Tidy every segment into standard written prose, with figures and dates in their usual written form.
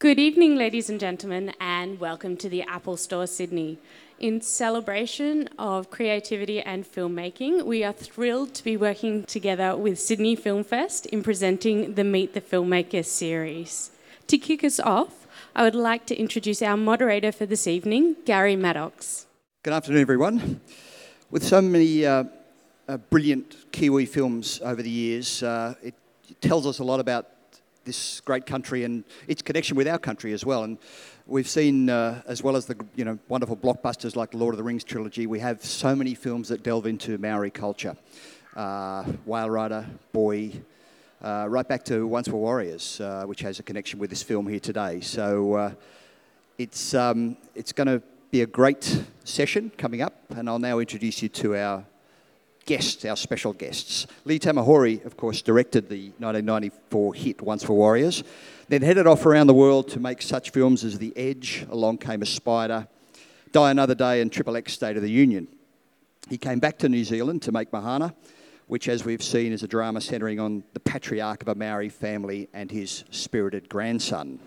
Good evening, ladies and gentlemen, and welcome to the Apple Store Sydney. In celebration of creativity and filmmaking, we are thrilled to be working together with Sydney Film Fest in presenting the Meet the Filmmaker series. To kick us off, I would like to introduce our moderator for this evening, Gary Maddox. Good afternoon, everyone. With so many brilliant Kiwi films over the years, it tells us a lot about this great country and its connection with our country as well. And we've seen, as well as the wonderful blockbusters like the Lord of the Rings trilogy, we have so many films that delve into Maori culture. Whale Rider, Boy, right back to Once Were Warriors, which has a connection with this film here today. So it's going to be a great session coming up, and I'll now introduce you to our guests, our special guests. Lee Tamahori, of course, directed the 1994 hit Once Were Warriors, then headed off around the world to make such films as The Edge, Along Came a Spider, Die Another Day, and Triple X State of the Union. He came back to New Zealand to make Mahana, which, as we've seen, is a drama centering on the patriarch of a Maori family and his spirited grandson.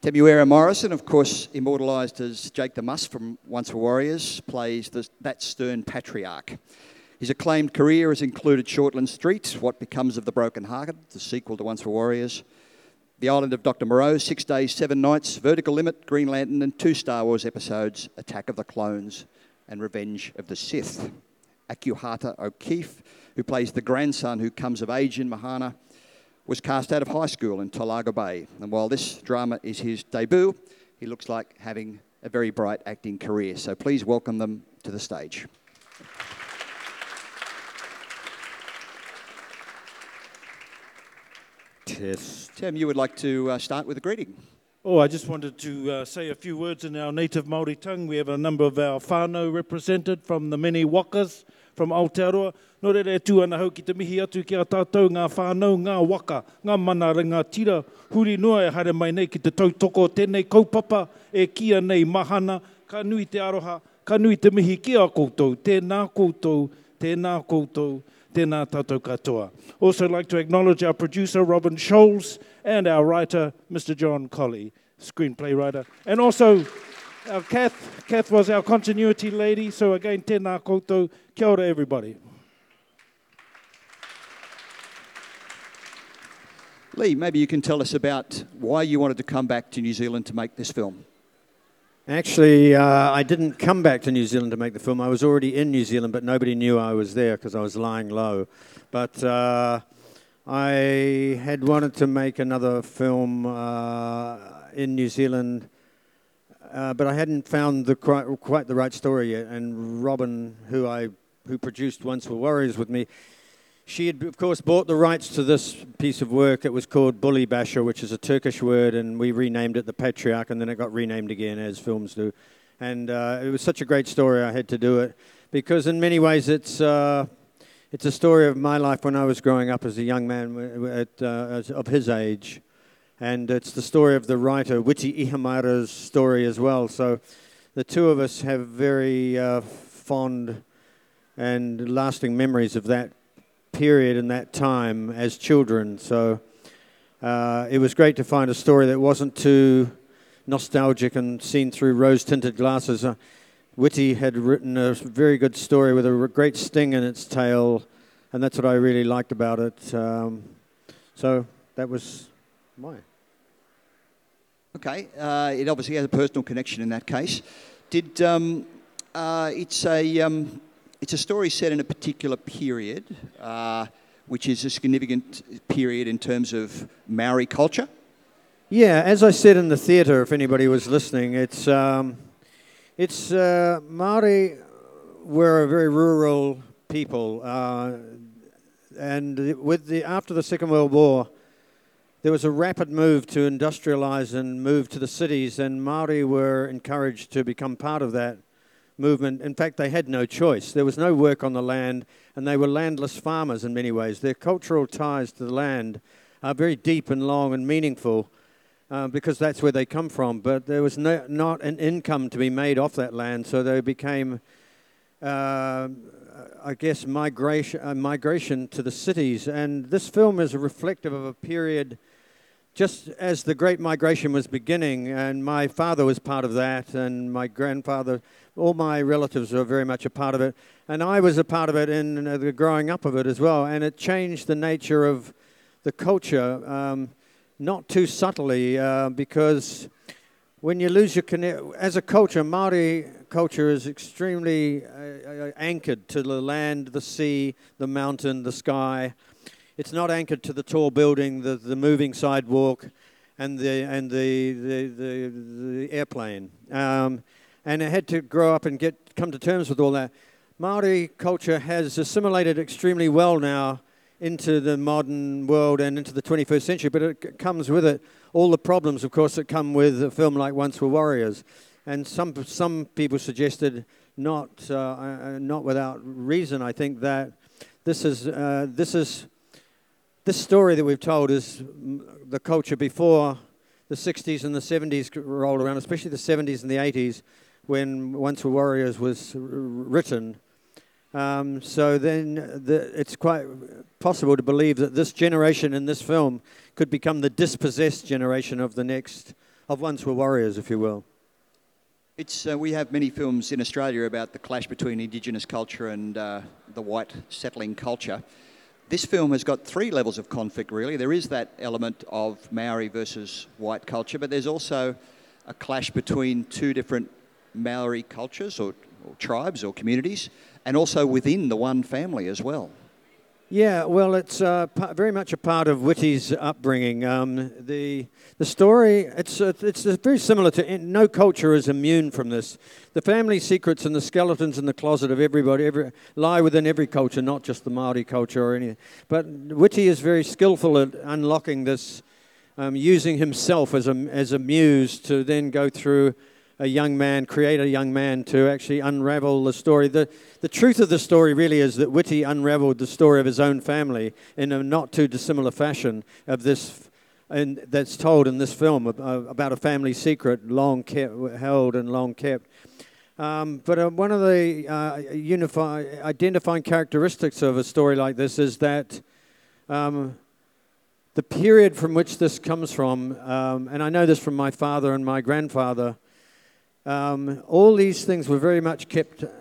Temuera Morrison, of course, immortalised as Jake the Musk from Once Were Warriors, plays that stern patriarch. His acclaimed career has included Shortland Street, What Becomes of the Broken Hearted, the sequel to Once Were Warriors, The Island of Dr Moreau, 6 Days, 7 Nights, Vertical Limit, Green Lantern, and 2 Star Wars episodes, Attack of the Clones and Revenge of the Sith. Akuhata O'Keefe, who plays the grandson who comes of age in Mahana, was cast out of high school in Tolaga Bay. And while this drama is his debut, he looks like having a very bright acting career. So please welcome them to the stage. Yes. Tim, you would like to start with a greeting. Oh, I just wanted to say a few words in our native Māori tongue. We have a number of our whānau represented from the many wakas from Aotearoa. Nō rere tūana hau ki te mihi atu ki a tātou ngā whānau, ngā waka, ngā manara, ngā tira, huri noa e haere mai nei ki te tautoko tēnei kaupapa e kia nei mahana, ka nui te aroha, ka nui te mihi ki a koutou, tēnā koutou, tēnā koutou. Tēnā tātou katoa. Also like to acknowledge our producer, Robin Scholes, and our writer, Mr. John Colley, screenplay writer. And also, our Kath. Kath was our continuity lady. So again, tēnā koutou. Kia ora, everybody. Lee, maybe you can tell us about why you wanted to come back to New Zealand to make this film. Actually, I didn't come back to New Zealand to make the film. I was already in New Zealand, but nobody knew I was there because I was lying low. But I had wanted to make another film in New Zealand, but I hadn't found quite the right story yet. And Robin, who produced Once Were Warriors with me, she had, of course, bought the rights to this piece of work. It was called Bully Basher, which is a Turkish word, and we renamed it The Patriarch, and then it got renamed again, as films do. And it was such a great story, I had to do it, because in many ways it's a story of my life when I was growing up as a young man of his age. And it's the story of the writer, Witi Ihimaera's story as well. So the two of us have very fond and lasting memories of that period in that time as children. So it was great to find a story that wasn't too nostalgic and seen through rose-tinted glasses. Witty had written a very good story with a great sting in its tail, and that's what I really liked about it. So that was mine. Okay, it obviously has a personal connection in that case. It's a story set in a particular period, which is a significant period in terms of Maori culture. Yeah, as I said in the theatre, if anybody was listening, Maori were a very rural people, and after the Second World War, there was a rapid move to industrialise and move to the cities, and Maori were encouraged to become part of that movement. In fact, they had no choice. There was no work on the land, and they were landless farmers in many ways. Their cultural ties to the land are very deep and long and meaningful because that's where they come from. But there was not an income to be made off that land, so they became, migration to the cities. And this film is reflective of a period just as the Great Migration was beginning, and my father was part of that, and my grandfather, all my relatives were very much a part of it, and I was a part of it in the growing up of it as well, and it changed the nature of the culture, not too subtly, because when you lose your connection, as a culture, Māori culture is extremely anchored to the land, the sea, the mountain, the sky. It's not anchored to the tall building, the moving sidewalk, and the airplane. And I had to grow up and come to terms with all that. Māori culture has assimilated extremely well now into the modern world and into the 21st century, but it comes with it all the problems, of course, that come with a film like Once Were Warriors. And some people suggested, not without reason, I think, that this story that we've told is the culture before the 60s and the 70s rolled around, especially the 70s and the 80s when Once Were Warriors was written. So then it's quite possible to believe that this generation in this film could become the dispossessed generation of Once Were Warriors, if you will. We have many films in Australia about the clash between Indigenous culture and the white settling culture. This film has got three levels of conflict, really. There is that element of Maori versus white culture, but there's also a clash between two different Maori cultures or tribes or communities, and also within the one family as well. Yeah, well, it's very much a part of Witi's upbringing. The story, it's very similar to, no culture is immune from this. The family secrets and the skeletons in the closet of everybody lie within every culture, not just the Māori culture or anything. But Witi is very skillful at unlocking this, using himself as a muse to then go through a young man, create a young man to actually unravel the story. The truth of the story really is that Witi unraveled the story of his own family in a not too dissimilar fashion and that's told in this film about a family secret long held and long kept. But one of the identifying characteristics of a story like this is that the period from which this comes from, and I know this from my father and my grandfather, all these things were very much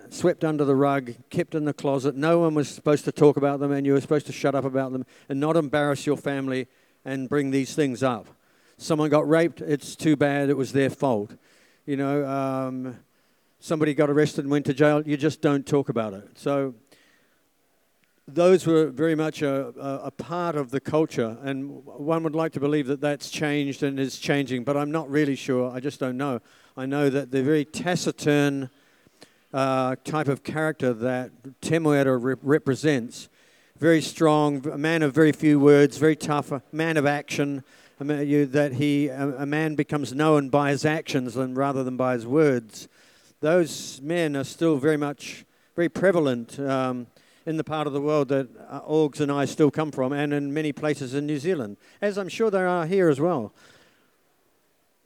swept under the rug, kept in the closet. No one was supposed to talk about them, and you were supposed to shut up about them and not embarrass your family and bring these things up. Someone got raped, it's too bad, it was their fault. You know, somebody got arrested and went to jail, you just don't talk about it. So those were very much a part of the culture, and one would like to believe that that's changed and is changing, but I'm not really sure, I just don't know. I know that the very taciturn type of character that Temuera represents, very strong, a man of very few words, very tough, a man of action, a man becomes known by his actions rather than by his words. Those men are still very much, very prevalent in the part of the world that Augs and I still come from, and in many places in New Zealand, as I'm sure there are here as well.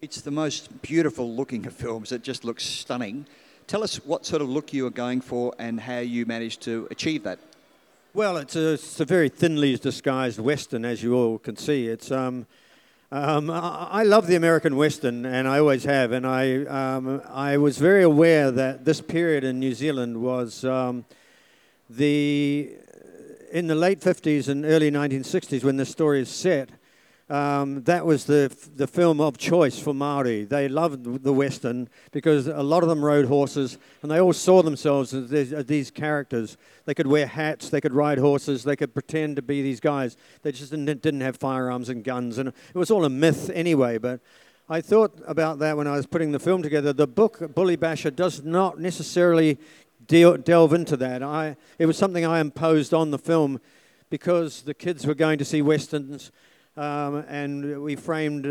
It's the most beautiful looking of films. It just looks stunning. Tell us what sort of look you are going for and how you managed to achieve that. Well, it's a very thinly disguised Western, as you all can see. It's I love the American Western, and I always have. And I was very aware that this period in New Zealand was in the late 50s and early 1960s when this story is set. That was the film of choice for Māori. They loved the Western because a lot of them rode horses, and they all saw themselves as these characters. They could wear hats, they could ride horses, they could pretend to be these guys. They just didn't have firearms and guns, and it was all a myth anyway. But I thought about that when I was putting the film together. The book, Bully Basher, does not necessarily delve into that. It was something I imposed on the film because the kids were going to see Westerns. And we framed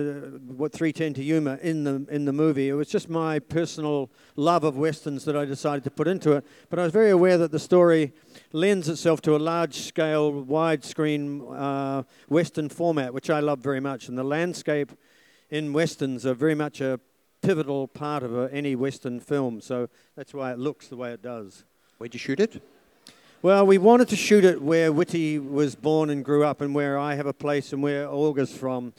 what 3:10 to Yuma in the movie. It was just my personal love of Westerns that I decided to put into it. But I was very aware that the story lends itself to a large-scale, widescreen Western format, which I love very much. And the landscape in Westerns are very much a pivotal part of any Western film. So that's why it looks the way it does. Where'd you shoot it? Well, we wanted to shoot it where Witi was born and grew up, and where I have a place and where Olga's from.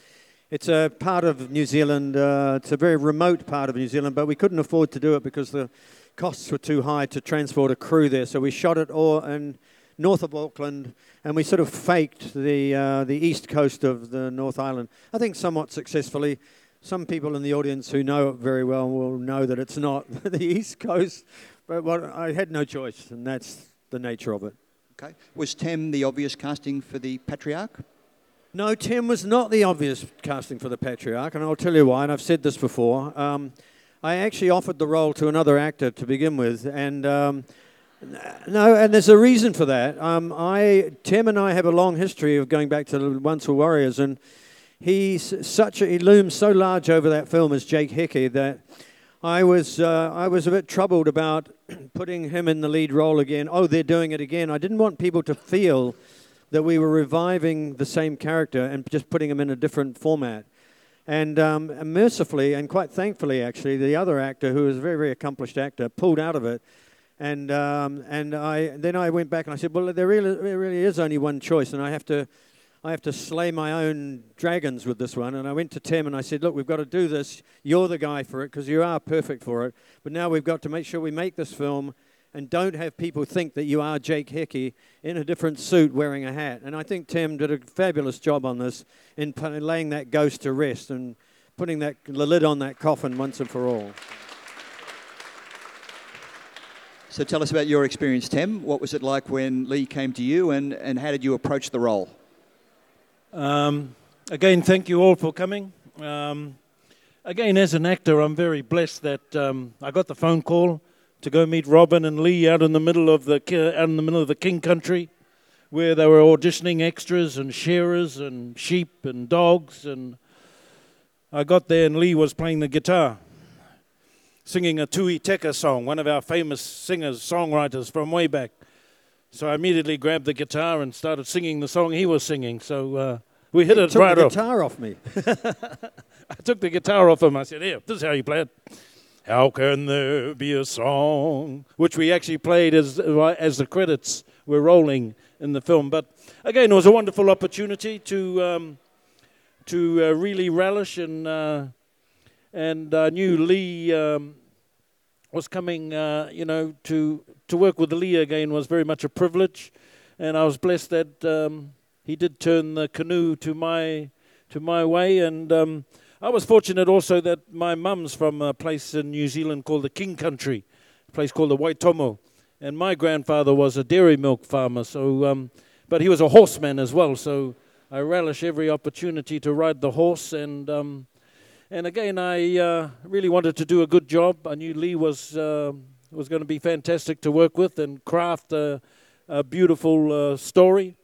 It's a part of New Zealand, it's a very remote part of New Zealand, but we couldn't afford to do it because the costs were too high to transport a crew there. So we shot it all in north of Auckland, and we sort of faked the east coast of the North Island. I think somewhat successfully. Some people in the audience who know it very well will know that it's not the east coast. But well, I had no choice, and that's the nature of it. Okay. Was Tem the obvious casting for the Patriarch? No, Tim was not the obvious casting for the Patriarch, and I'll tell you why, and I've said this before. I actually offered the role to another actor to begin with, and no, and there's a reason for that. Tim and I have a long history of going back to Once Were Warriors, and he looms so large over that film as Jake Hickey that I was a bit troubled about putting him in the lead role again. Oh, they're doing it again. I didn't want people to feel that we were reviving the same character and just putting him in a different format. And mercifully, and quite thankfully actually, the other actor, who was a very, very accomplished actor, pulled out of it. And then I went back and I said, well, there really is only one choice, and I have to slay my own dragons with this one. And I went to Tim and I said, look, we've got to do this. You're the guy for it because you are perfect for it. But now we've got to make sure we make this film and don't have people think that you are Jake Hickey in a different suit wearing a hat. And I think Tim did a fabulous job on this in laying that ghost to rest and putting the lid on that coffin once and for all. So tell us about your experience, Tim. What was it like when Lee came to you, and how did you approach the role? Again, thank you all for coming. Again, as an actor, I'm very blessed that I got the phone call to go meet Robin and Lee out in the middle of the King Country, where they were auditioning extras and shearers and sheep and dogs. And I got there and Lee was playing the guitar, singing a Tui Teka song, one of our famous singers, songwriters from way back. So I immediately grabbed the guitar and started singing the song he was singing. So we hit it right off. You took the guitar off me. I took the guitar off him. I said, here, this is how you play it. How can there be a song? Which we actually played as the credits were rolling in the film. But again, it was a wonderful opportunity to really relish, and I knew Lee was coming. You know, to work with Lee again was very much a privilege, and I was blessed that he did turn the canoe to my way. And I was fortunate also that my mum's from a place in New Zealand called the King Country, a place called the Waitomo, and my grandfather was a dairy milk farmer, but he was a horseman as well, so I relish every opportunity to ride the horse, and again, I really wanted to do a good job. I knew Lee was going to be fantastic to work with and craft a beautiful story.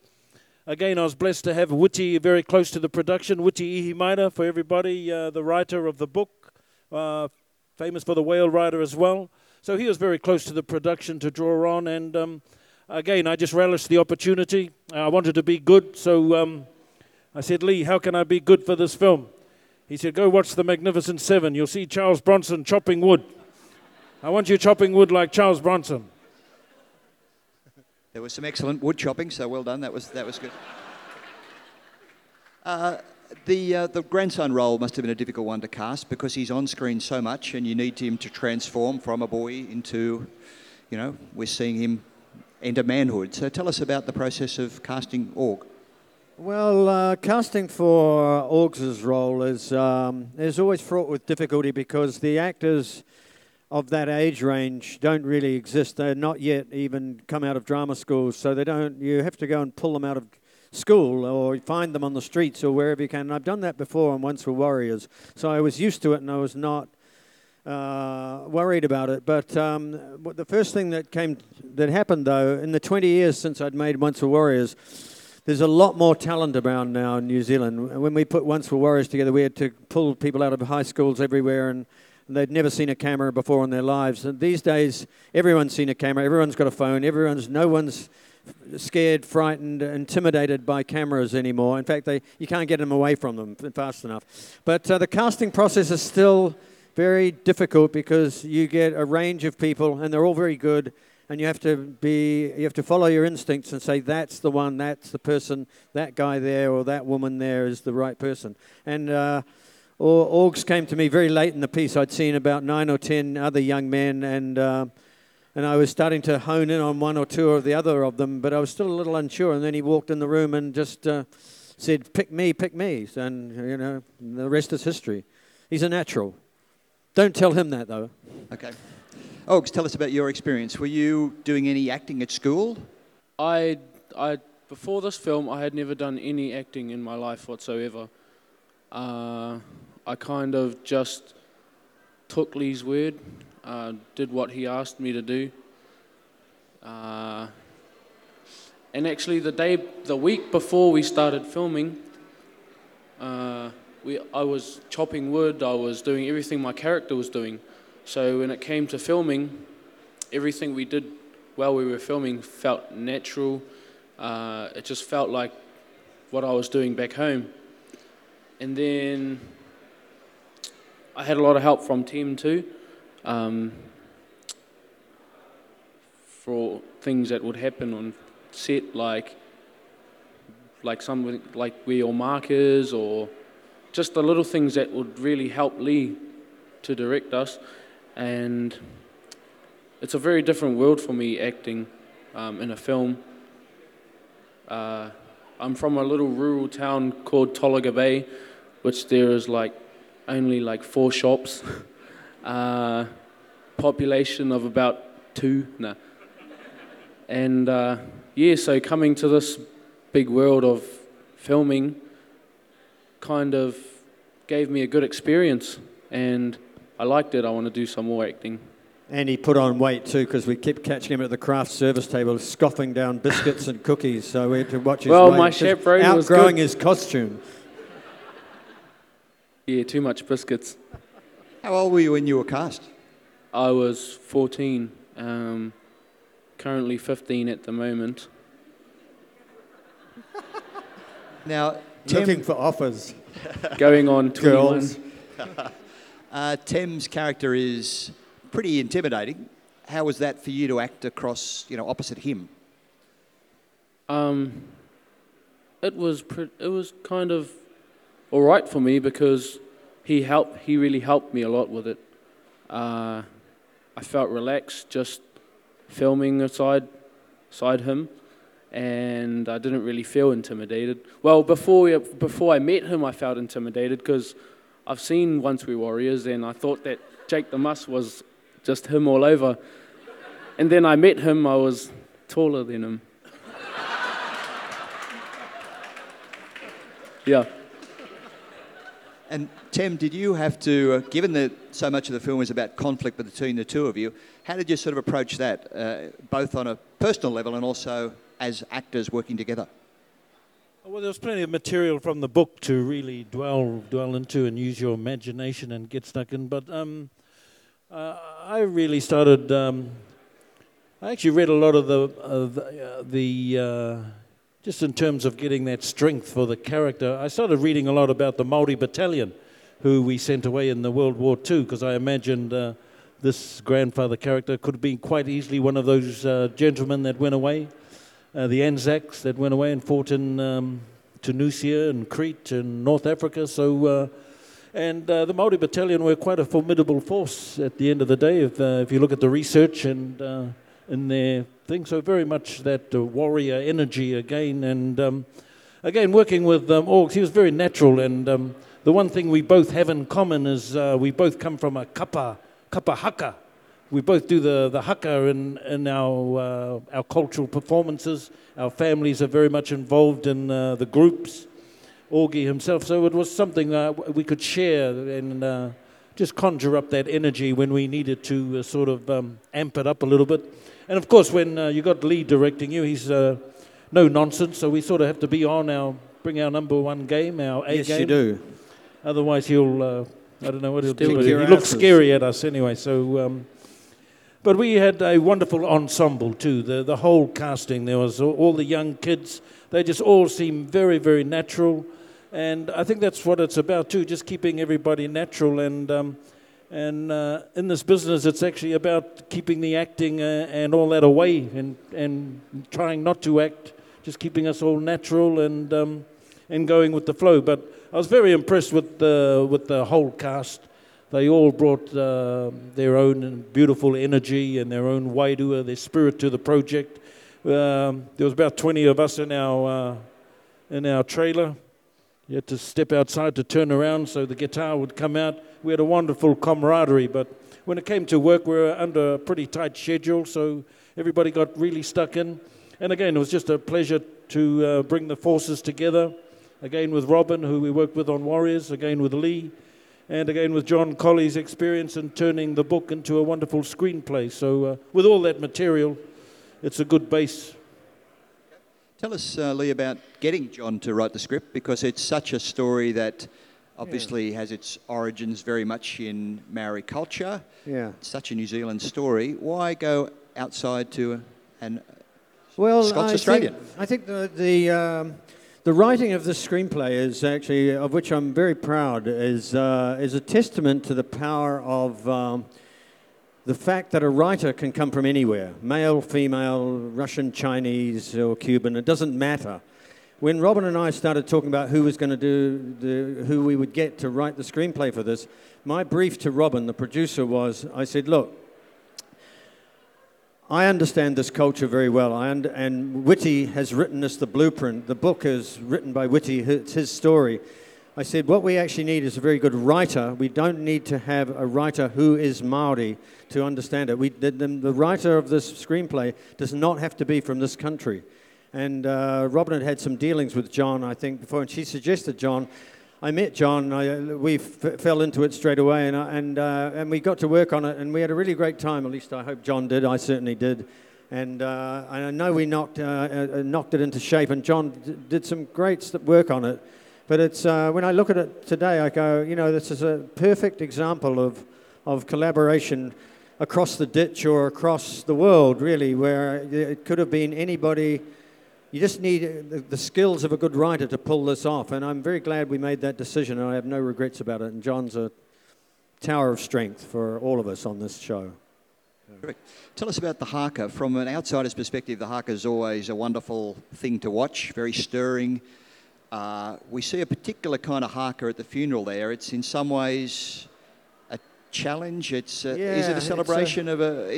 Again, I was blessed to have Witi very close to the production. Witi Ihimaera, for everybody, the writer of the book, famous for the Whale Rider as well. So he was very close to the production to draw on. And again, I just relished the opportunity. I wanted to be good. So I said, Lee, how can I be good for this film? He said, go watch The Magnificent Seven. You'll see Charles Bronson chopping wood. I want you chopping wood like Charles Bronson. There was some excellent wood chopping, so well done. That was good. The grandson role must have been a difficult one to cast because he's on screen so much, and you need him to transform from a boy into, you know, we're seeing him enter manhood. So tell us about the process of casting Org. Well, casting for Org's role is always fraught with difficulty because the actors of that age range don't really exist. They're not yet even come out of drama schools, so they don't. You have to go and pull them out of school or find them on the streets or wherever you can. And I've done that before on Once Were Warriors, so I was used to it and I was not worried about it. But the first thing that happened though, in the 20 years since I'd made Once Were Warriors, there's a lot more talent around now in New Zealand. When we put Once Were Warriors together, we had to pull people out of high schools everywhere, and they'd never seen a camera before in their lives. And these days, everyone's seen a camera, everyone's got a phone, no one's scared, frightened, intimidated by cameras anymore. In fact, you can't get them away from them fast enough. But the casting process is still very difficult because you get a range of people, and they're all very good, and you have to follow your instincts and say, that's the one, that's the person, that guy there or that woman there is the right person. And Orgs came to me very late in the piece. I'd seen about 9 or 10 other young men, and I was starting to hone in on one or two of the other of them, but I was still a little unsure. And then he walked in the room and just said, pick me, and the rest is history. He's a natural. Don't tell him that, though. Okay. Orgs, tell us about your experience. Were you doing any acting at school? I before this film, I had never done any acting in my life whatsoever. I kind of just took Lee's word, did what he asked me to do. And actually the week before we started filming, I was chopping wood, I was doing everything my character was doing. So when it came to filming, everything we did while we were filming felt natural. It just felt like what I was doing back home. And then I had a lot of help from Tem too, for things that would happen on set, like something like where your mark is, or just the little things that would really help Lee to direct us. And it's a very different world for me acting in a film. I'm from a little rural town called Tolaga Bay, which there is only 4 shops. Population of about 2, nah. And so coming to this big world of filming kind of gave me a good experience, and I liked it. I want to do some more acting. And he put on weight too, because we kept catching him at the craft service table scoffing down biscuits and cookies, so we had to watch his weight. My chaperone was outgrowing his costume. Yeah, too much biscuits. How old were you when you were cast? I was 14, currently 15 at the moment. Now, looking for offers. Going on 21. Tem's character is pretty intimidating. How was that for you to act across, opposite him? It was kind of all right for me because he really helped me a lot with it. I felt relaxed just filming aside him, and I didn't really feel intimidated. Well, before I met him, I felt intimidated because I've seen Once Were Warriors, and I thought that Jake the Muss was just him all over. And then I met him, I was taller than him. Yeah. And Tem, did you have to, given that so much of the film is about conflict between the two of you, how did you sort of approach that, both on a personal level and also as actors working together? Well, there's plenty of material from the book to really dwell into and use your imagination and get stuck in, but I really started... I actually read a lot of just in terms of getting that strength for the character, I started reading a lot about the Māori battalion who we sent away in the World War II, because I imagined this grandfather character could have been quite easily one of those gentlemen that went away, the Anzacs that went away and fought in Tunisia and Crete and North Africa. So... the Māori Battalion were quite a formidable force at the end of the day, if you look at the research and in their thing. So very much that warrior energy again. And again, working with Orgs, he was very natural. And the one thing we both have in common is we both come from a kapa haka. We both do the haka in our cultural performances. Our families are very much involved in the groups. Orgy himself, so it was something we could share and just conjure up that energy when we needed to sort of amp it up a little bit. And of course, when you got Lee directing you, he's no nonsense, so we sort of have to be bring our number one game, our A game. Yes, you do. Otherwise, he'll I don't know what he'll do. He looks scary at us anyway. So, but we had a wonderful ensemble too. The whole casting, there was all the young kids. They just all seem very, very natural. And I think that's what it's about too, just keeping everybody natural. And And in this business, it's actually about keeping the acting and all that away, and trying not to act, just keeping us all natural and going with the flow. But I was very impressed with the whole cast. They all brought their own beautiful energy and their own wairua, their spirit to the project. There was about 20 of us in our trailer. You had to step outside to turn around so the guitar would come out. We had a wonderful camaraderie, but when it came to work, we were under a pretty tight schedule, so everybody got really stuck in. And again, it was just a pleasure to bring the forces together, again with Robin, who we worked with on Warriors, again with Lee, and again with John Colley's experience in turning the book into a wonderful screenplay. So with all that material, it's a good base. Tell us, Lee, about getting John to write the script, because it's such a story that obviously has its origins very much in Maori culture. Yeah. It's such a New Zealand story. Why go outside to an Scots-Australian? I think the writing of this screenplay is actually, of which I'm very proud, is a testament to the power of the fact that a writer can come from anywhere, male, female, Russian, Chinese, or Cuban, it doesn't matter. When Robin and I started talking about who was going to do, who we would get to write the screenplay for this, my brief to Robin, the producer, was, I said, look, I understand this culture very well, and Witi has written us the blueprint. The book is written by Witi, it's his story. I said, what we actually need is a very good writer. We don't need to have a writer who is Maori to understand it. The writer of this screenplay does not have to be from this country. And Robin had had some dealings with John, I think, before, and she suggested John. I met John, we fell into it straight away, and we got to work on it, and we had a really great time, at least I hope John did, I certainly did. And I know we knocked it into shape, and John did some great work on it. But it's when I look at it today, I go, you know, this is a perfect example of collaboration across the ditch or across the world, really, where it could have been anybody. You just need the skills of a good writer to pull this off. And I'm very glad we made that decision, and I have no regrets about it. And John's a tower of strength for all of us on this show. Correct. Tell us about the haka. From an outsider's perspective, the haka is always a wonderful thing to watch, very stirring. We see a particular kind of haka at the funeral there. It's in some ways a challenge. It's is it a celebration of a?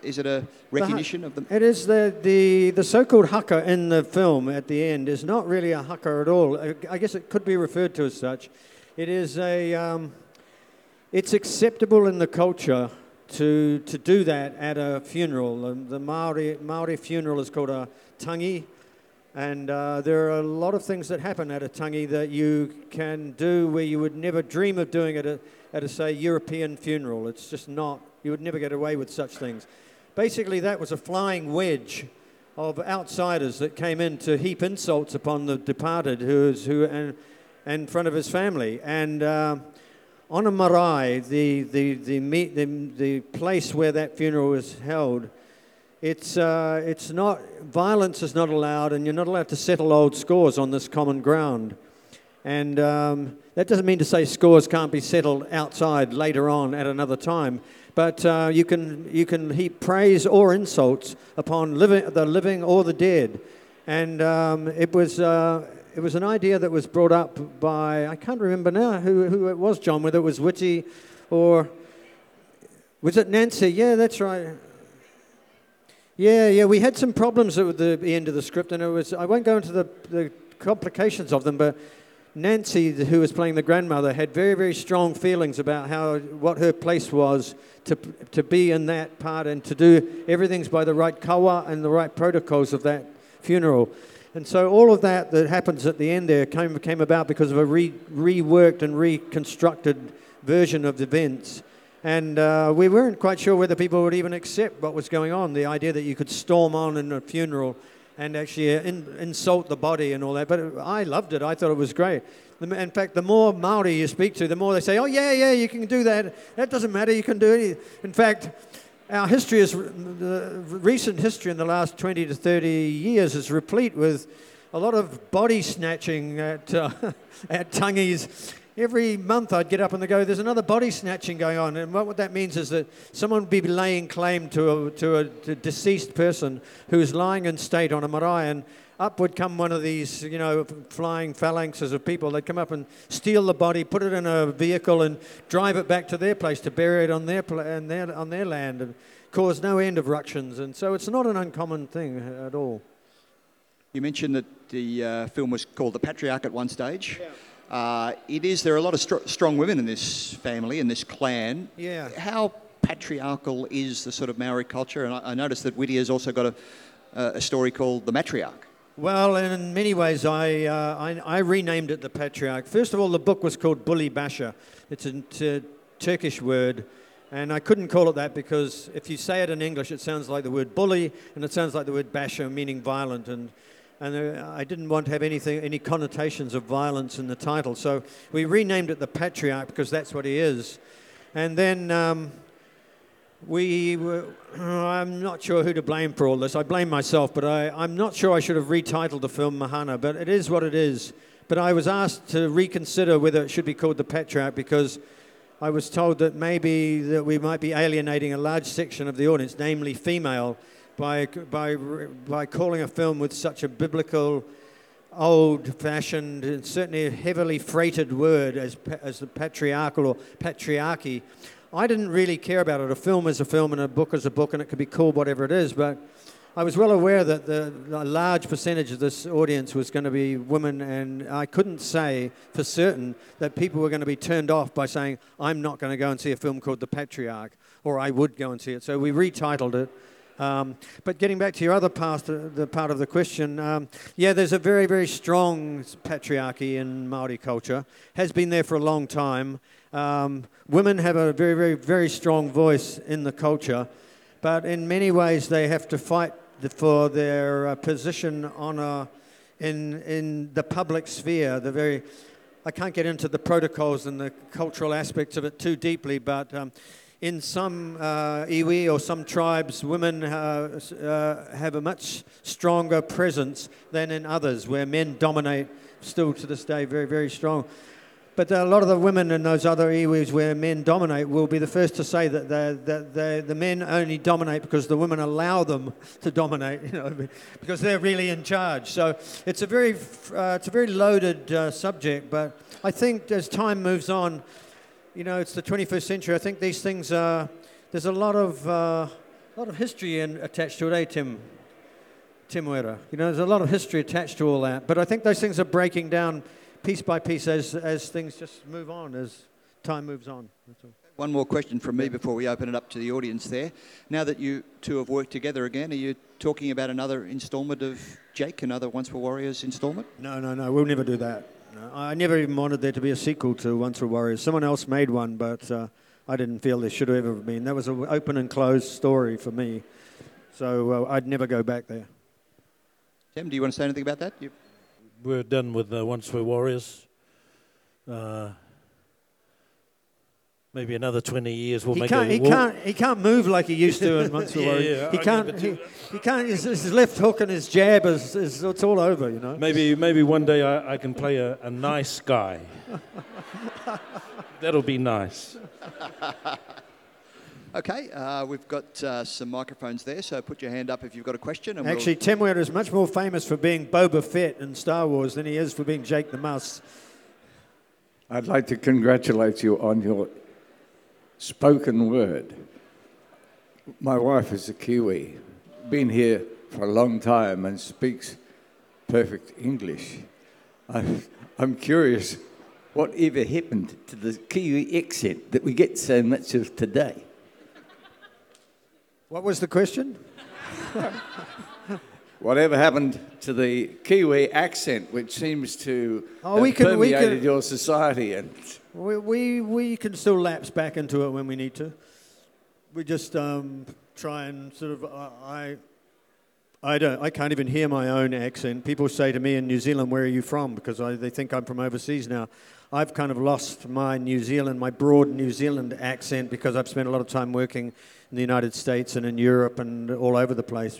Is it a recognition of them? It is the so-called haka in the film at the end is not really a haka at all. I guess it could be referred to as such. It is a. It's acceptable in the culture to do that at a funeral. The Maori funeral is called a tangi. And there are a lot of things that happen at a tangi that you can do where you would never dream of doing it at a say, European funeral. It's just not, you would never get away with such things. Basically, that was a flying wedge of outsiders that came in to heap insults upon the departed who in front of his family. And on a marae, the place where that funeral was held, it's not, violence is not allowed, and you're not allowed to settle old scores on this common ground. And that doesn't mean to say scores can't be settled outside later on at another time, but you can heap praise or insults upon the living or the dead. And it was an idea that was brought up by, I can't remember now who it was, John, whether it was Witi or was it Nancy? Yeah, that's right. Yeah, we had some problems at the end of the script, and it was, I won't go into the complications of them, but Nancy, who was playing the grandmother, had very, very strong feelings about what her place was to be in that part and to do everything's by the right kawa and the right protocols of that funeral. And so all of that happens at the end there came about because of a reworked and reconstructed version of the events. And we weren't quite sure whether people would even accept what was going on, the idea that you could storm on in a funeral and actually insult the body and all that. But I loved it. I thought it was great. In fact, the more Maori you speak to, the more they say, oh, yeah, you can do that. That doesn't matter. You can do it. In fact, our history is, the recent history in the last 20 to 30 years is replete with a lot of body snatching at tangis. every month I'd get up and they go, there's another body snatching going on. And what that means is that someone would be laying claim to a deceased person who is lying in state on a marae, and up would come one of these, you know, flying phalanxes of people. They'd come up and steal the body, put it in a vehicle and drive it back to their place to bury it on their land and cause no end of ructions. And so it's not an uncommon thing at all. You mentioned that the film was called The Patriarch at one stage. Yeah. It is. There are a lot of strong women in this family, in this clan. Yeah. How patriarchal is the sort of Maori culture? And I noticed that Witi has also got a story called The Matriarch. Well, in many ways, I renamed it The Patriarch. First of all, the book was called Bully Basher. It's a Turkish word. And I couldn't call it that because if you say it in English, it sounds like the word bully, and it sounds like the word basher, meaning violent. And I didn't want to have any connotations of violence in the title. So we renamed it The Patriarch because that's what he is. And then I'm not sure who to blame for all this. I blame myself, but I'm not sure I should have retitled the film Mahana, but it is what it is. But I was asked to reconsider whether it should be called The Patriarch because I was told that maybe that we might be alienating a large section of the audience, namely female, by calling a film with such a biblical, old-fashioned, and certainly heavily freighted word as the patriarchal or patriarchy. I didn't really care about it. A film is a film and a book is a book, and it could be called whatever it is, but I was well aware that a large percentage of this audience was going to be women, and I couldn't say for certain that people were going to be turned off by saying, I'm not going to go and see a film called The Patriarch, or I would go and see it. So we retitled it. But getting back to your other part, the part of the question, yeah, there's a very, very strong patriarchy in Māori culture. Has been there for a long time. Women have a very, very, very strong voice in the culture, but in many ways they have to fight for their position in the public sphere. I can't get into the protocols and the cultural aspects of it too deeply, but in some iwi or some tribes, women have a much stronger presence than in others, where men dominate still to this day very, very strong. But a lot of the women in those other iwis where men dominate will be the first to say that the men only dominate because the women allow them to dominate, you know, because they're really in charge. So it's a very loaded subject, but I think as time moves on, you know, it's the 21st century. I think these things are. There's a lot of history attached to it, eh, Temuera? You know, there's a lot of history attached to all that. But I think those things are breaking down piece by piece as things just move on, as time moves on. That's all. One more question from me before we open it up to the audience there. Now that you two have worked together again, are you talking about another instalment of Jake, another Once Were Warriors instalment? No. We'll never do that. I never even wanted there to be a sequel to Once Were Warriors. Someone else made one, but I didn't feel there should have ever been. That was an open and closed story for me, so I'd never go back there. Tim, do you want to say anything about that? We're done with Once Were Warriors. Maybe another 20 years we'll make it. He can't move like he used to in Once Were Warriors. Yeah, he can't. His left hook and his jab is it's all over, you know. Maybe one day I can play a nice guy. That'll be nice. Okay, we've got some microphones there, so put your hand up if you've got a question. And actually, Temuera is much more famous for being Boba Fett in Star Wars than he is for being Jake the Mouse. I'd like to congratulate you on your spoken word. My wife is a Kiwi, been here for a long time and speaks perfect English. I'm curious whatever happened to the Kiwi accent that we get so much of today. What was the question? Whatever happened to the Kiwi accent, which seems to permeated your society? And we can still lapse back into it when we need to. We just try and sort of I can't even hear my own accent. People say to me in New Zealand, "Where are you from?" Because they think I'm from overseas now. I've kind of lost my broad New Zealand accent because I've spent a lot of time working in the United States and in Europe and all over the place.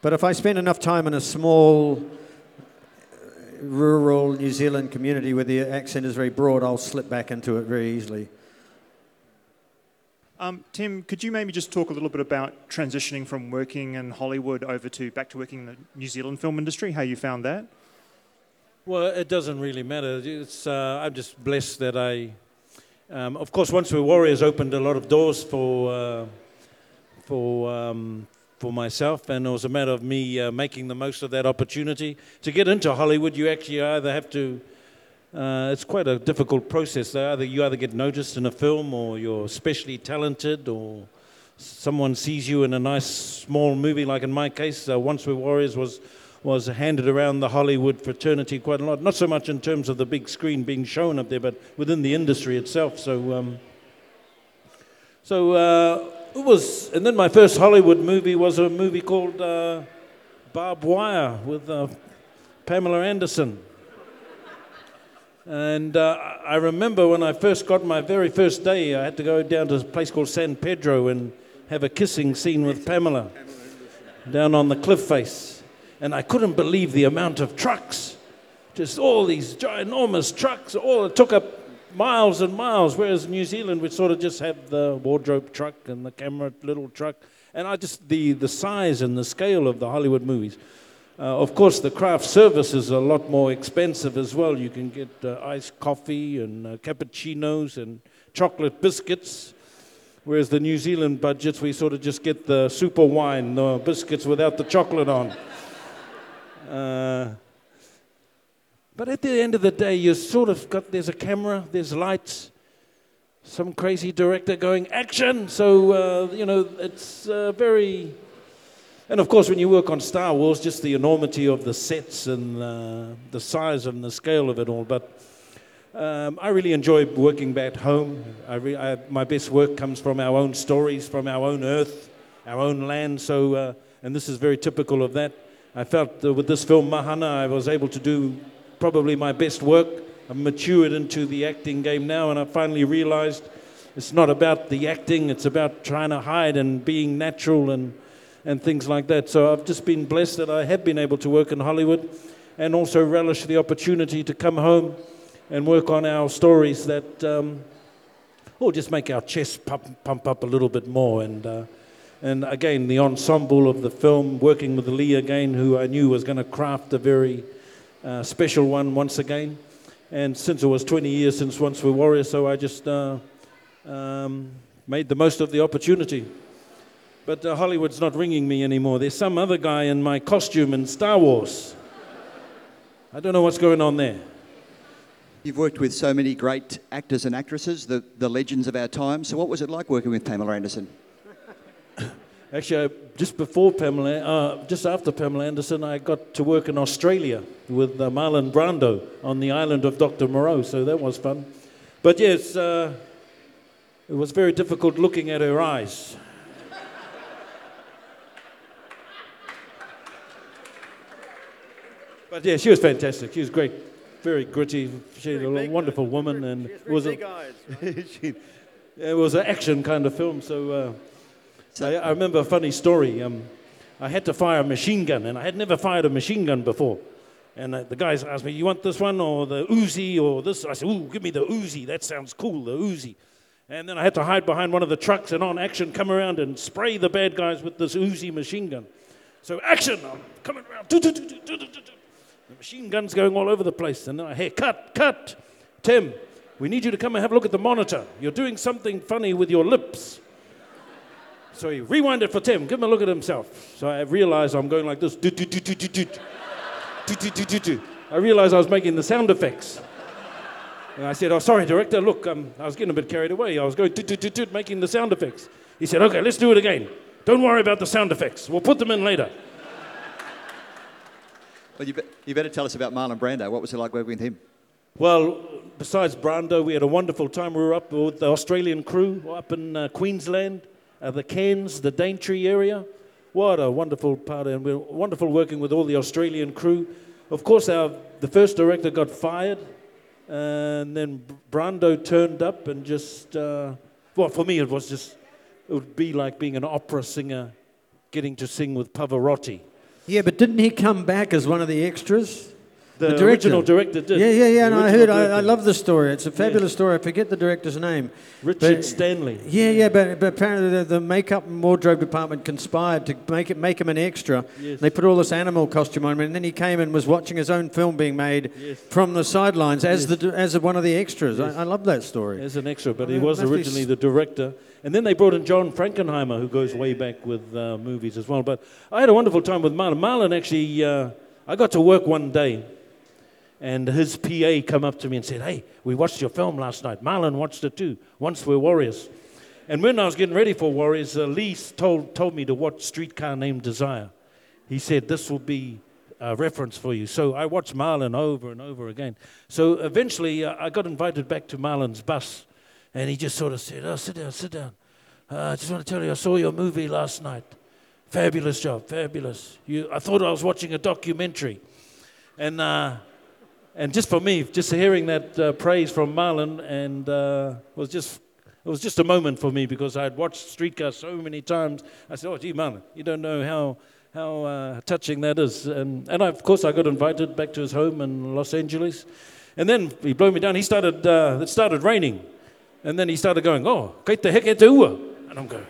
But if I spend enough time in a small rural New Zealand community where the accent is very broad, I'll slip back into it very easily. Tim, could you maybe just talk a little bit about transitioning from working in Hollywood over to back to working in the New Zealand film industry, how you found that? Well, it doesn't really matter. It's, I'm just blessed that I... of course, Once Were Warriors opened a lot of doors for myself, and it was a matter of me making the most of that opportunity. To get into Hollywood, you actually either have to... it's quite a difficult process. You either get noticed in a film, or you're especially talented, or someone sees you in a nice small movie. Like in my case, Once Were Warriors was handed around the Hollywood fraternity quite a lot. Not so much in terms of the big screen being shown up there, but within the industry itself. So it was. And then my first Hollywood movie was a movie called Barbed Wire with Pamela Anderson. And I remember when I first got my very first day, I had to go down to a place called San Pedro and have a kissing scene with Pamela down on the cliff face. And I couldn't believe the amount of trucks, just all these ginormous trucks. All it took up miles and miles, whereas in New Zealand, we sort of just have the wardrobe truck and the camera little truck. And I just, the size and the scale of the Hollywood movies. Of course, the craft service is a lot more expensive as well. You can get iced coffee and cappuccinos and chocolate biscuits, whereas the New Zealand budgets, we sort of just get the super wine, the biscuits without the chocolate on. But at the end of the day, you sort of got, there's a camera, there's lights, some crazy director going, action! So, you know, it's very... And of course, when you work on Star Wars, just the enormity of the sets and the size and the scale of it all. But I really enjoy working back home. My best work comes from our own stories, from our own earth, our own land. So, and this is very typical of that. I felt that with this film, Mahana, I was able to do probably my best work. I've matured into the acting game now, and I finally realized it's not about the acting. It's about trying to hide and being natural and things like that. So I've just been blessed that I have been able to work in Hollywood and also relish the opportunity to come home and work on our stories that will just make our chest pump up a little bit more. And again, the ensemble of the film, working with Lee again, who I knew was going to craft a very special one once again. And since it was 20 years since Once Were Warriors, so I just made the most of the opportunity. But Hollywood's not ringing me anymore. There's some other guy in my costume in Star Wars. I don't know what's going on there. You've worked with so many great actors and actresses, the legends of our time. So what was it like working with Pamela Anderson? Actually, just after Pamela Anderson, I got to work in Australia with Marlon Brando on The Island of Dr Moreau. So that was fun. But yes, it was very difficult looking at her eyes. But yeah, she was fantastic. She was great, very gritty. She's a wonderful woman, and it was an action kind of film. So I remember a funny story. I had to fire a machine gun, and I had never fired a machine gun before. And the guys asked me, "You want this one or the Uzi or this?" I said, "Ooh, give me the Uzi. That sounds cool, the Uzi." And then I had to hide behind one of the trucks and on action come around and spray the bad guys with this Uzi machine gun. So action! I'm coming around. The machine gun's going all over the place. And then I hear, cut. Tim, we need you to come and have a look at the monitor. You're doing something funny with your lips. So he rewind it for Tim. Give him a look at himself. So I realized I'm going like this. I realized I was making the sound effects. And I said, oh, sorry, director. Look, I was getting a bit carried away. I was going making the sound effects. He said, okay, let's do it again. Don't worry about the sound effects. We'll put them in later. Well, you better tell us about Marlon Brando. What was it like working with him? Well, besides Brando, we had a wonderful time. We were up with the Australian crew up in Queensland, the Cairns, the Daintree area. What a wonderful part. And we were wonderful working with all the Australian crew. Of course, the first director got fired. And then Brando turned up and just... well, for me, it would be like being an opera singer getting to sing with Pavarotti. Yeah, but didn't he come back as one of the extras? the original director did. Yeah. No, I heard. I love the story. It's a fabulous story. I forget the director's name. Richard Stanley. Yeah. But apparently the makeup and wardrobe department conspired to make him an extra. Yes. They put all this animal costume on him, and then he came and was watching his own film being made from the sidelines as one of the extras. Yes. I love that story. As an extra, but he was originally the director. And then they brought in John Frankenheimer, who goes way back with movies as well. But I had a wonderful time with Marlon. Marlon actually, I got to work one day, and his PA come up to me and said, "Hey, we watched your film last night. Marlon watched it too. Once Were Warriors." And when I was getting ready for Warriors, Lee told me to watch Streetcar Named Desire. He said, "This will be a reference for you." So I watched Marlon over and over again. So eventually, I got invited back to Marlon's bus. And he just sort of said, "Oh, sit down. I just want to tell you, I saw your movie last night. Fabulous job, fabulous. I thought I was watching a documentary." And just for me, just hearing that praise from Marlon, and it was just a moment for me, because I had watched Streetcar so many times. I said, "Oh, gee, Marlon, you don't know how touching that is." And I, of course, I got invited back to his home in Los Angeles. And then he blew me down. It started raining. And then he started going, "Oh, kei te heke te ua." And I'm going,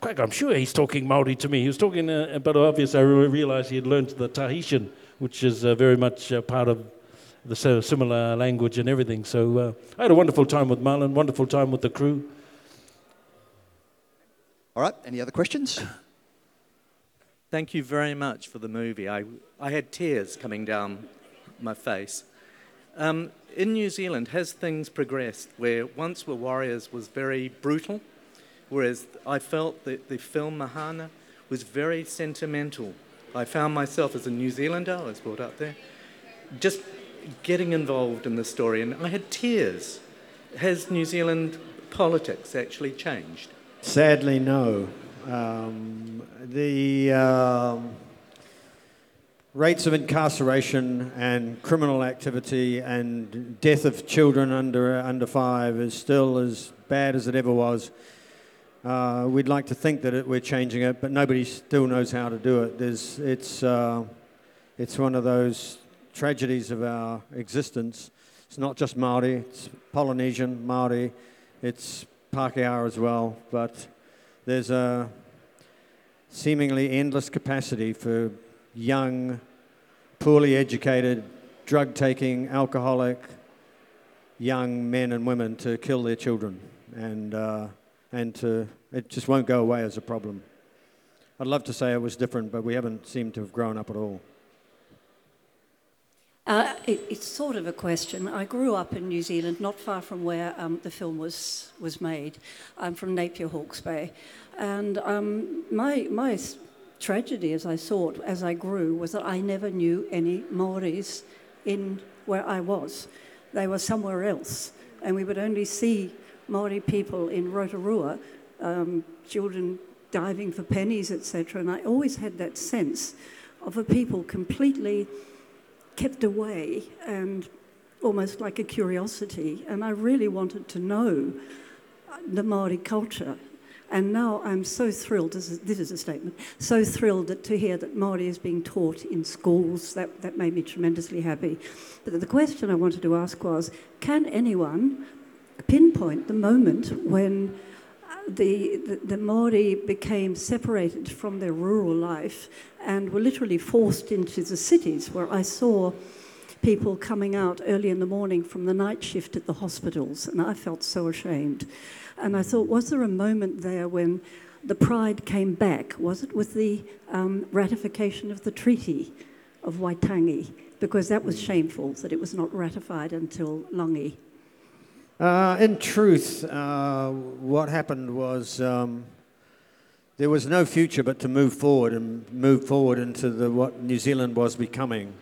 "Quack, I'm sure he's talking Māori to me." He was talking, but obviously I realised he had learned the Tahitian, which is very much part of the similar language and everything. So I had a wonderful time with Marlon, wonderful time with the crew. All right, any other questions? Thank you very much for the movie. I had tears coming down my face. In New Zealand, has things progressed where Once Were Warriors was very brutal, whereas I felt that the film Mahana was very sentimental? I found myself, as a New Zealander, I was brought up there, just getting involved in the story, and I had tears. Has New Zealand politics actually changed? Sadly, no. Rates of incarceration and criminal activity and death of children under five is still as bad as it ever was. We'd like to think that we're changing it, but nobody still knows how to do it. It's one of those tragedies of our existence. It's not just Māori, it's Polynesian Māori, it's Pākehā as well, but there's a seemingly endless capacity for young, poorly educated, drug-taking, alcoholic young men and women to kill their children, and it just won't go away as a problem. I'd love to say it was different, but we haven't seemed to have grown up at all. It's sort of a question. I grew up in New Zealand, not far from where the film was made. I'm from Napier, Hawke's Bay, and my tragedy, as I thought, as I grew, was that I never knew any Māoris in where I was. They were somewhere else, and we would only see Māori people in Rotorua, children diving for pennies, etc. And I always had that sense of a people completely kept away and almost like a curiosity. And I really wanted to know the Māori culture. And now I'm so thrilled, this is a statement, so thrilled to hear that Māori is being taught in schools. That made me tremendously happy. But the question I wanted to ask was, can anyone pinpoint the moment when the Māori became separated from their rural life and were literally forced into the cities, where I saw people coming out early in the morning from the night shift at the hospitals, and I felt so ashamed. And I thought, was there a moment there when the pride came back? Was it with the ratification of the Treaty of Waitangi? Because that was shameful, that it was not ratified until Langi. In truth, what happened was there was no future but to move forward into what New Zealand was becoming,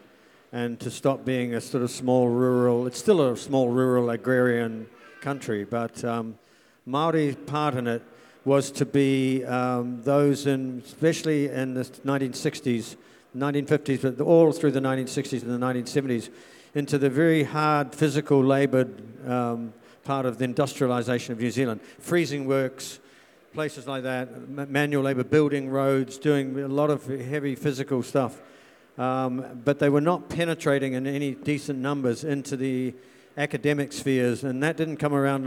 and to stop being a sort of small rural, it's still a small rural agrarian country, but Māori's part in it was to be those in, especially in the 1960s, 1950s, but all through the 1960s and the 1970s, into the very hard, physical, laboured part of the industrialisation of New Zealand. Freezing works, places like that, manual labour, building roads, doing a lot of heavy physical stuff. But they were not penetrating in any decent numbers into the academic spheres, and that didn't come around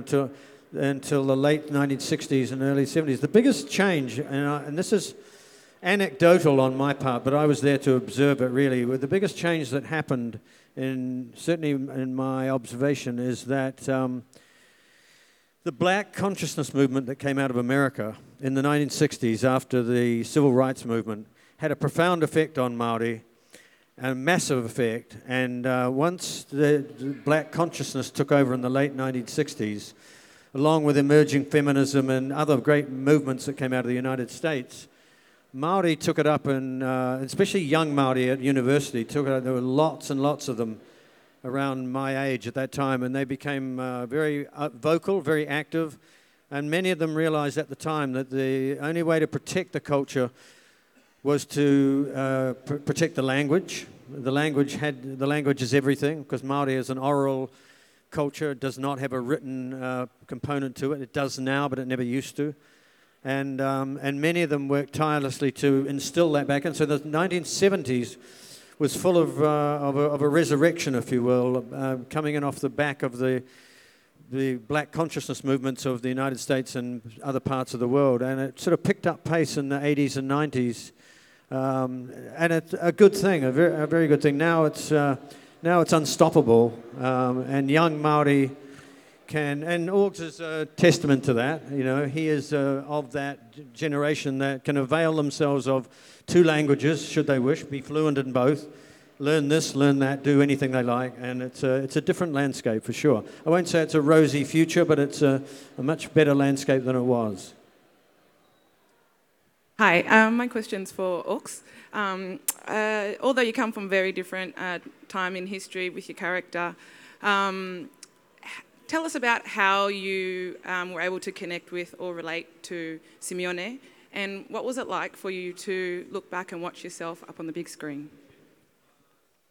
until the late 1960s and early 70s. The biggest change, and this is anecdotal on my part, but I was there to observe it really, the biggest change that happened, certainly in my observation, is that the black consciousness movement that came out of America in the 1960s after the civil rights movement had a profound effect on Māori, a massive effect, and once the black consciousness took over in the late 1960s, along with emerging feminism and other great movements that came out of the United States, Māori took it up, and especially young Māori at university took it up. There were lots and lots of them around my age at that time, and they became very vocal, very active, and many of them realized at the time that the only way to protect the culture was to protect the language. The language is everything, because Māori is an oral culture. It does not have a written component to it. It does now, but it never used to. And many of them worked tirelessly to instill that back. And so the 1970s was full of a resurrection, if you will, coming in off the back of the black consciousness movements of the United States and other parts of the world. And it sort of picked up pace in the 80s and 90s. And it's a good thing, a very good thing. Now it's unstoppable. And young Māori... and Orgs is a testament to that. You know, he is of that generation that can avail themselves of two languages, should they wish, be fluent in both, learn this, learn that, do anything they like, and it's a different landscape for sure. I won't say it's a rosy future, but it's a much better landscape than it was. Hi, my question's for Orgs. Although you come from very different time in history with your character, tell us about how you were able to connect with or relate to Simeone, and what was it like for you to look back and watch yourself up on the big screen?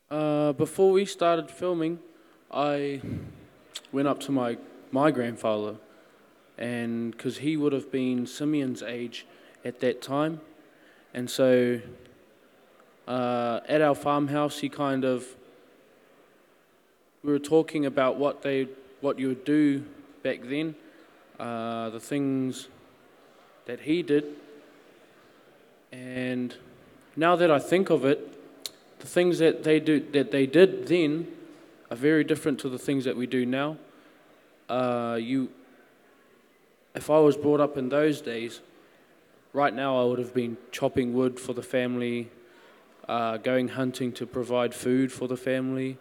Before we started filming, I went up to my grandfather, and because he would have been Simeon's age at that time, and so at our farmhouse, we were talking about what you would do back then, the things that he did. And now that I think of it, the things that they did then are very different to the things that we do now. If I was brought up in those days, right now I would have been chopping wood for the family, going hunting to provide food for the family.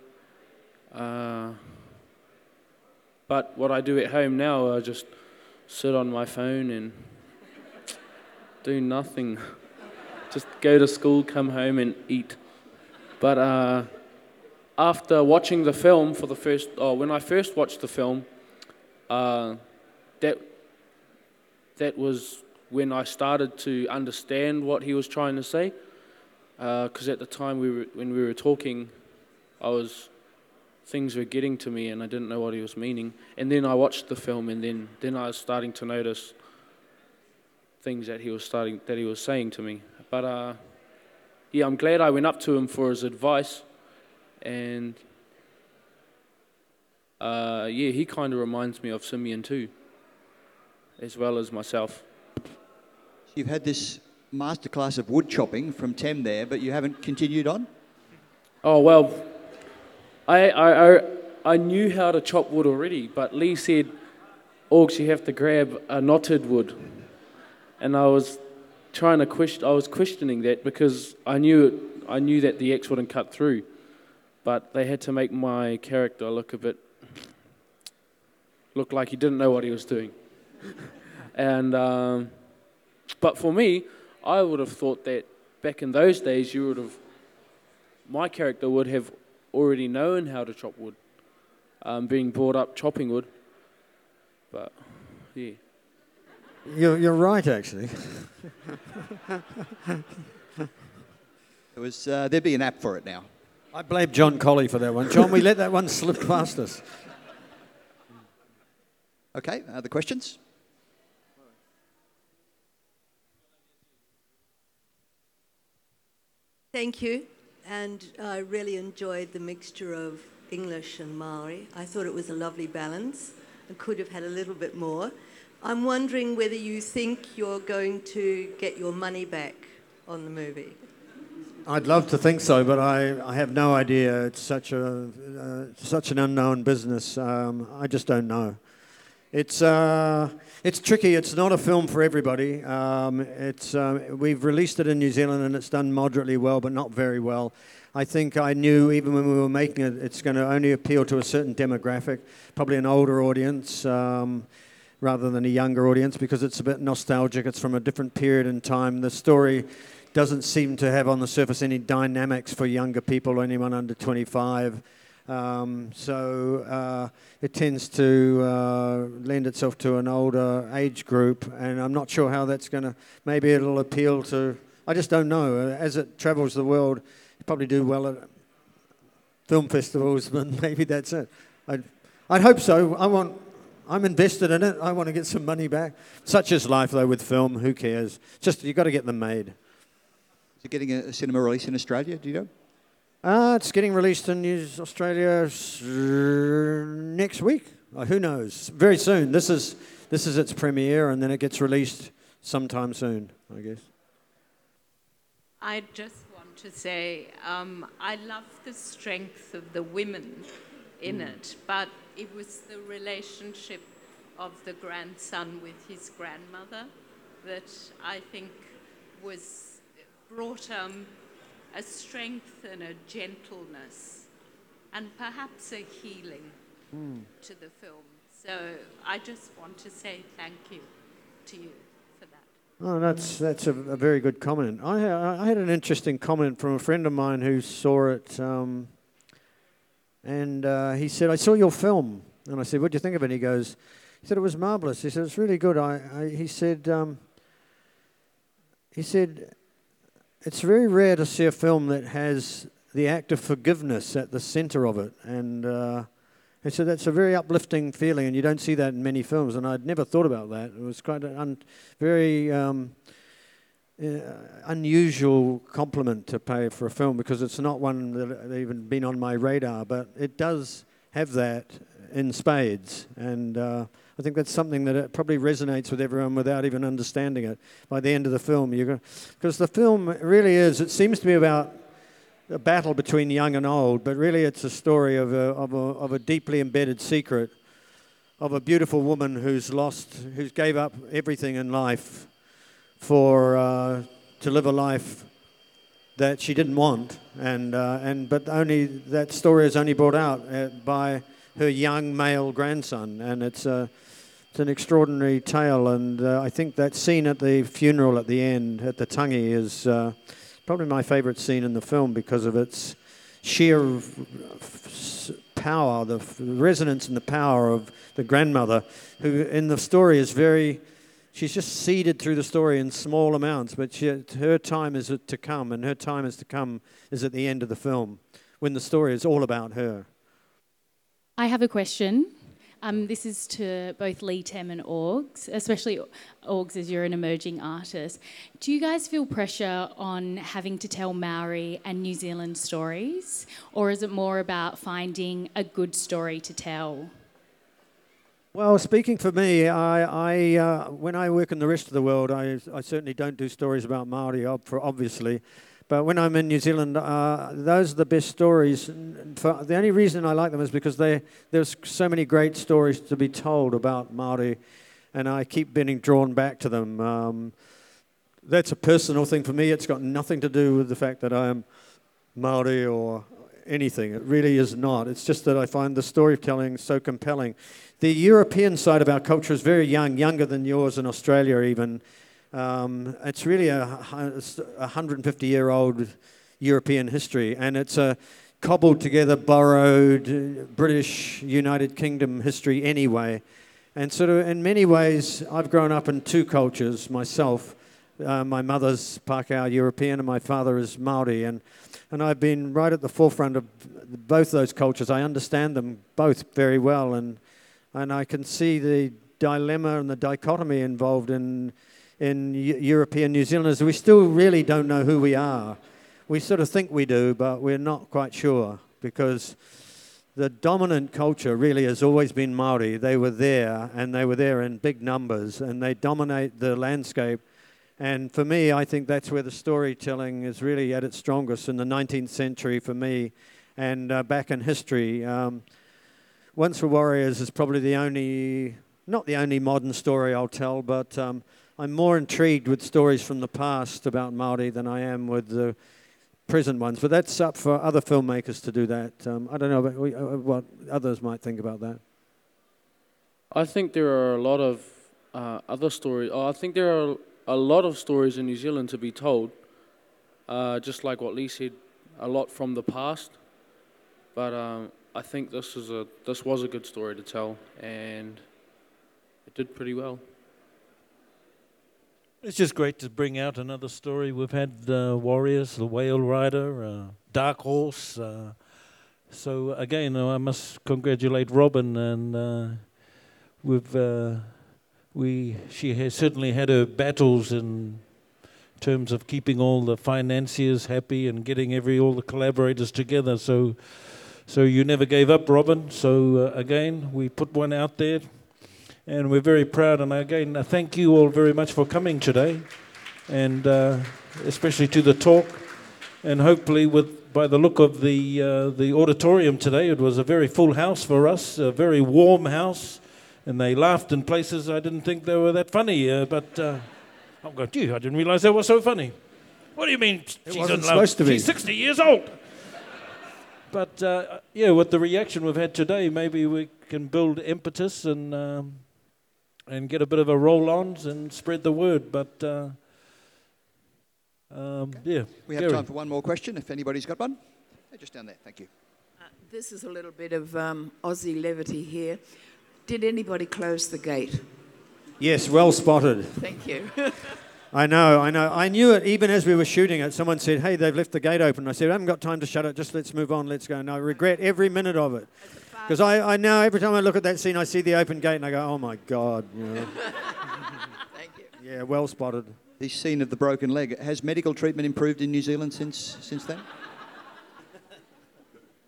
But what I do at home now, I just sit on my phone and do nothing. Just go to school, come home and eat. But after watching the film when I first watched the film, that was when I started to understand what he was trying to say. Because at the time when we were talking, things were getting to me and I didn't know what he was meaning. And then I watched the film, and then I was starting to notice things that he was saying to me. But yeah, I'm glad I went up to him for his advice, and yeah, he kind of reminds me of Simeon too, as well as myself. You've had this masterclass of wood chopping from Tem there, but you haven't continued on? Oh, well... I knew how to chop wood already, but Lee said, Orgs, you have to grab a knotted wood. And I was questioning that, because I knew that the axe wouldn't cut through, but they had to make my character look like he didn't know what he was doing. And but for me, I would have thought that back in those days my character would have already known how to chop wood, being brought up chopping wood, but yeah. You're right, actually. There'd be an app for it now. I blame John Colley for that one. John, we let that one slip past us. Okay, other questions? Thank you. And I really enjoyed the mixture of English and Maori. I thought it was a lovely balance. I could have had a little bit more. I'm wondering whether you think you're going to get your money back on the movie. I'd love to think so, but I have no idea. It's such an unknown business. I just don't know. It's tricky. It's not a film for everybody. We've released it in New Zealand and it's done moderately well, but not very well. I think I knew even when we were making it, it's going to only appeal to a certain demographic, probably an older audience rather than a younger audience, because it's a bit nostalgic. It's from a different period in time. The story doesn't seem to have on the surface any dynamics for younger people or anyone under 25. It tends to lend itself to an older age group, and I'm not sure how that's going to, maybe it'll appeal to, I just don't know. As it travels the world, it'll probably do well at film festivals, but maybe that's it. I'd hope so. I'm invested in it. I want to get some money back. Such is life, though, with film. Who cares? Just, you've got to get them made. Is it getting a cinema release in Australia, do you know? It's getting released in Australia next week. Who knows? Very soon. This is its premiere, and then it gets released sometime soon, I guess. I just want to say I love the strength of the women in it, but it was the relationship of the grandson with his grandmother that I think was brought a strength and a gentleness and perhaps a healing to the film. So I just want to say thank you to you for that. Oh, that's a very good comment. I had an interesting comment from a friend of mine who saw it and he said, I saw your film. And I said, what do you think of it? And he said, it was marvellous. He said, it's really good. He said, it's very rare to see a film that has the act of forgiveness at the centre of it. And so that's a very uplifting feeling, and you don't see that in many films, and I'd never thought about that. It was quite a very unusual compliment to pay for a film, because it's not one that even been on my radar, but it does have that in spades. And I think that's something that it probably resonates with everyone without even understanding it. By the end of the film, because the film really is, it seems to be about a battle between young and old, but really it's a story of a deeply embedded secret of a beautiful woman who gave up everything in life to live a life that she didn't want, but only that story is only brought out by her young male grandson, and it's an extraordinary tale, and I think that scene at the funeral at the end, at the tangi, is probably my favourite scene in the film because of its sheer power, the resonance and the power of the grandmother, who in the story is she's just seeded through the story in small amounts, but her time is to come, and her time is to come is at the end of the film, when the story is all about her. I have a question. This is to both Lee Tem and Orgs, especially Orgs as you're an emerging artist. Do you guys feel pressure on having to tell Maori and New Zealand stories, or is it more about finding a good story to tell? Well, speaking for me, I when I work in the rest of the world, I certainly don't do stories about Maori, obviously. But when I'm in New Zealand, those are the best stories. The only reason I like them is because there's so many great stories to be told about Māori, and I keep being drawn back to them. That's a personal thing for me. It's got nothing to do with the fact that I am Māori or anything. It really is not. It's just that I find the storytelling so compelling. The European side of our culture is very young, younger than yours in Australia even. It's really a 150-year-old European history, and it's a cobbled together, borrowed British United Kingdom history anyway. And sort of in many ways, I've grown up in two cultures myself. My mother's Pākehā European and my father is Māori, and I've been right at the forefront of both those cultures. I understand them both very well, and I can see the dilemma and the dichotomy involved in European New Zealanders. We still really don't know who we are. we sort of think we do, but we're not quite sure, because the dominant culture really has always been Māori. They were there, and they were there in big numbers, and they dominate the landscape. And for me, I think that's where the storytelling is really at its strongest in the 19th century for me, and back in history. Once Were Warriors is probably the only, not the only modern story I'll tell, but I'm more intrigued with stories from the past about Māori than I am with the present ones. But that's up for other filmmakers to do that. I don't know what others might think about that. I think there are a lot of other stories. I think there are a lot of stories in New Zealand to be told, just like what Lee said, a lot from the past. But I think this was a good story to tell, and it did pretty well. It's just great to bring out another story. We've had Warriors, the Whale Rider, Dark Horse. So again, I must congratulate Robin, and she has certainly had her battles in terms of keeping all the financiers happy and getting all the collaborators together. So you never gave up, Robin. So again, we put one out there, and we're very proud. And again, I thank you all very much for coming today, and especially to the talk. And hopefully, by the look of the auditorium today, it was a very full house for us, a very warm house. And they laughed in places I didn't think they were that funny. But I'm going, gee, I didn't realise they were so funny. What do you mean? She's 60 years old. But, yeah, with the reaction we've had today, maybe we can build impetus and get a bit of a roll-on and spread the word. But, yeah. We have time for one more question, if anybody's got one. Just down there, thank you. This is a little bit of Aussie levity here. Did anybody close the gate? Yes, well spotted. Thank you. I know. I knew it even as we were shooting it. Someone said, hey, they've left the gate open. I said, I haven't got time to shut it. Just let's move on. Let's go. And I regret every minute of it. Because I now, every time I look at that scene, I see the open gate and I go, oh, my God. You know. Thank you. Yeah, well spotted. The scene of the broken leg. Has medical treatment improved in New Zealand since then?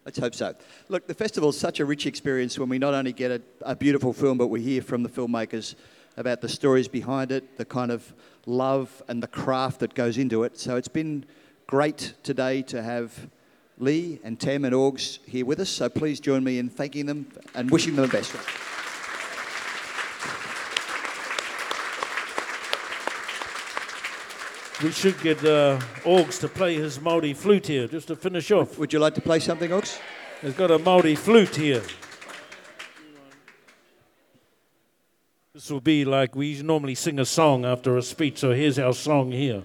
Let's hope so. Look, the festival's such a rich experience when we not only get a beautiful film, but we hear from the filmmakers about the stories behind it, the kind of love and the craft that goes into it. So it's been great today to have Lee and Tam and Augs here with us. So please join me in thanking them and wishing them the best. We should get Augs to play his Māori flute here, just to finish off. Would you like to play something, Augs? He's got a Māori flute here. This will be like we normally sing a song after a speech, so here's our song here.